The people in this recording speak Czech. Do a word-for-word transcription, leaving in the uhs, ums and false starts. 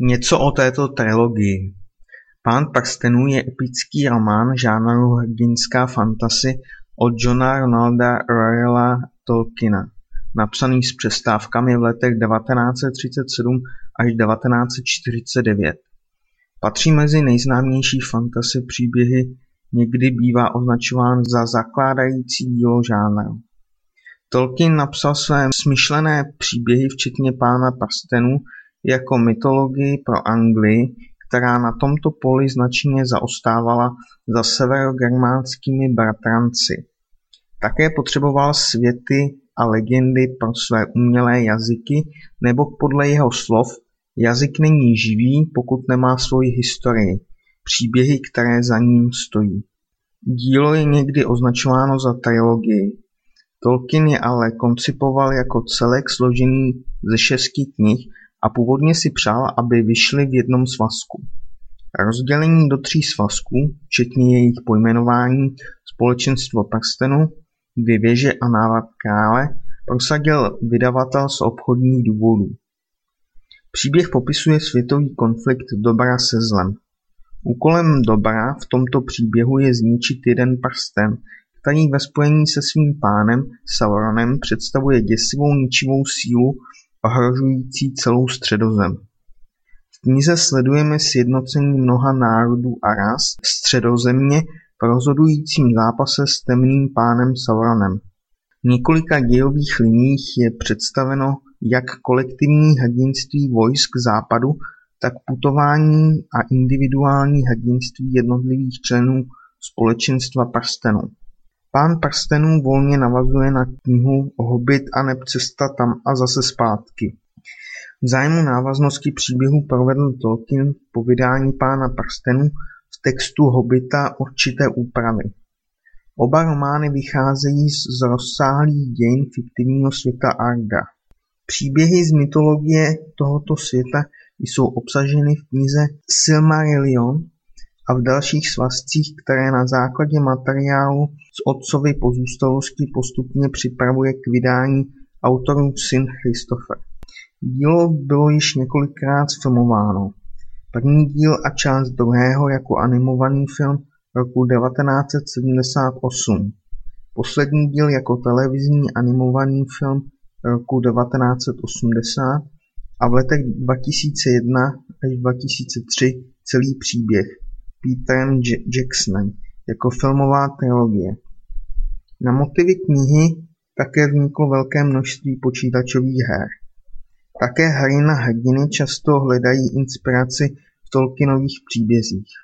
Něco o této trilogii. Pán prstenů je epický román žánru hrdinská fantasy od Johna Ronalda Reuela Tolkiena, napsaný s přestávkami v letech devatenáct set třicet sedm až devatenáct set čtyřicet devět. Patří mezi nejznámější fantasy příběhy, někdy bývá označován za zakládající dílo žánru. Tolkien napsal své smyšlené příběhy, včetně Pána prstenů, jako mytologii pro Anglii, která na tomto poli značně zaostávala za severogermánskými bratranci. Také potřeboval světy a legendy pro své umělé jazyky, nebo podle jeho slov, jazyk není živý, pokud nemá svoji historii, příběhy, které za ním stojí. Dílo je někdy označováno za trilogii. Tolkien je ale koncipoval jako celek složený ze šesti knih a původně si přál, aby vyšly v jednom svazku. Rozdělení do tří svazků, včetně jejich pojmenování Společenstvo prstenu, Dvě věže a Návrat krále, prosadil vydavatel z obchodních důvodů. Příběh popisuje světový konflikt dobra se zlem. Úkolem dobra v tomto příběhu je zničit jeden prsten, který ve spojení se svým pánem Sauronem představuje děsivou ničivou sílu ohrožující celou Středozem. V knize sledujeme sjednocení mnoha národů a ras Středozemě v rozhodujícím zápase s temným pánem Sauronem. V několika dějových liních je představeno jak kolektivní hrdinství vojsk západu, tak putování a individuální hrdinství jednotlivých členů Společenstva prstenů. Pán prstenů volně navazuje na knihu Hobit a Nebcesta tam a zase zpátky. V zájmu návaznosti příběhu provedl Tolkien po vydání Pána prstenů v textu Hobita určité úpravy. Oba romány vycházejí z rozsáhlých dějin fiktivního světa Arda. Příběhy z mytologie tohoto světa jsou obsaženy v knize Silmarillion a v dalších svazcích, které na základě materiálu z otcovy pozůstalosti postupně připravuje k vydání autorů syn Christopher. Dílo bylo již několikrát sfilmováno. První díl a část druhého jako animovaný film roku devatenáct set sedmdesát osm. Poslední díl jako televizní animovaný film roku devatenáct set osmdesát a v letech dva tisíce jedna až dva tisíce tři celý příběh Beatrem Jacksonem jako filmová trilogie. Na motivy knihy také vzniklo velké množství počítačových her. Také hry na hrdiny často hledají inspiraci v Tolkienových příbězích.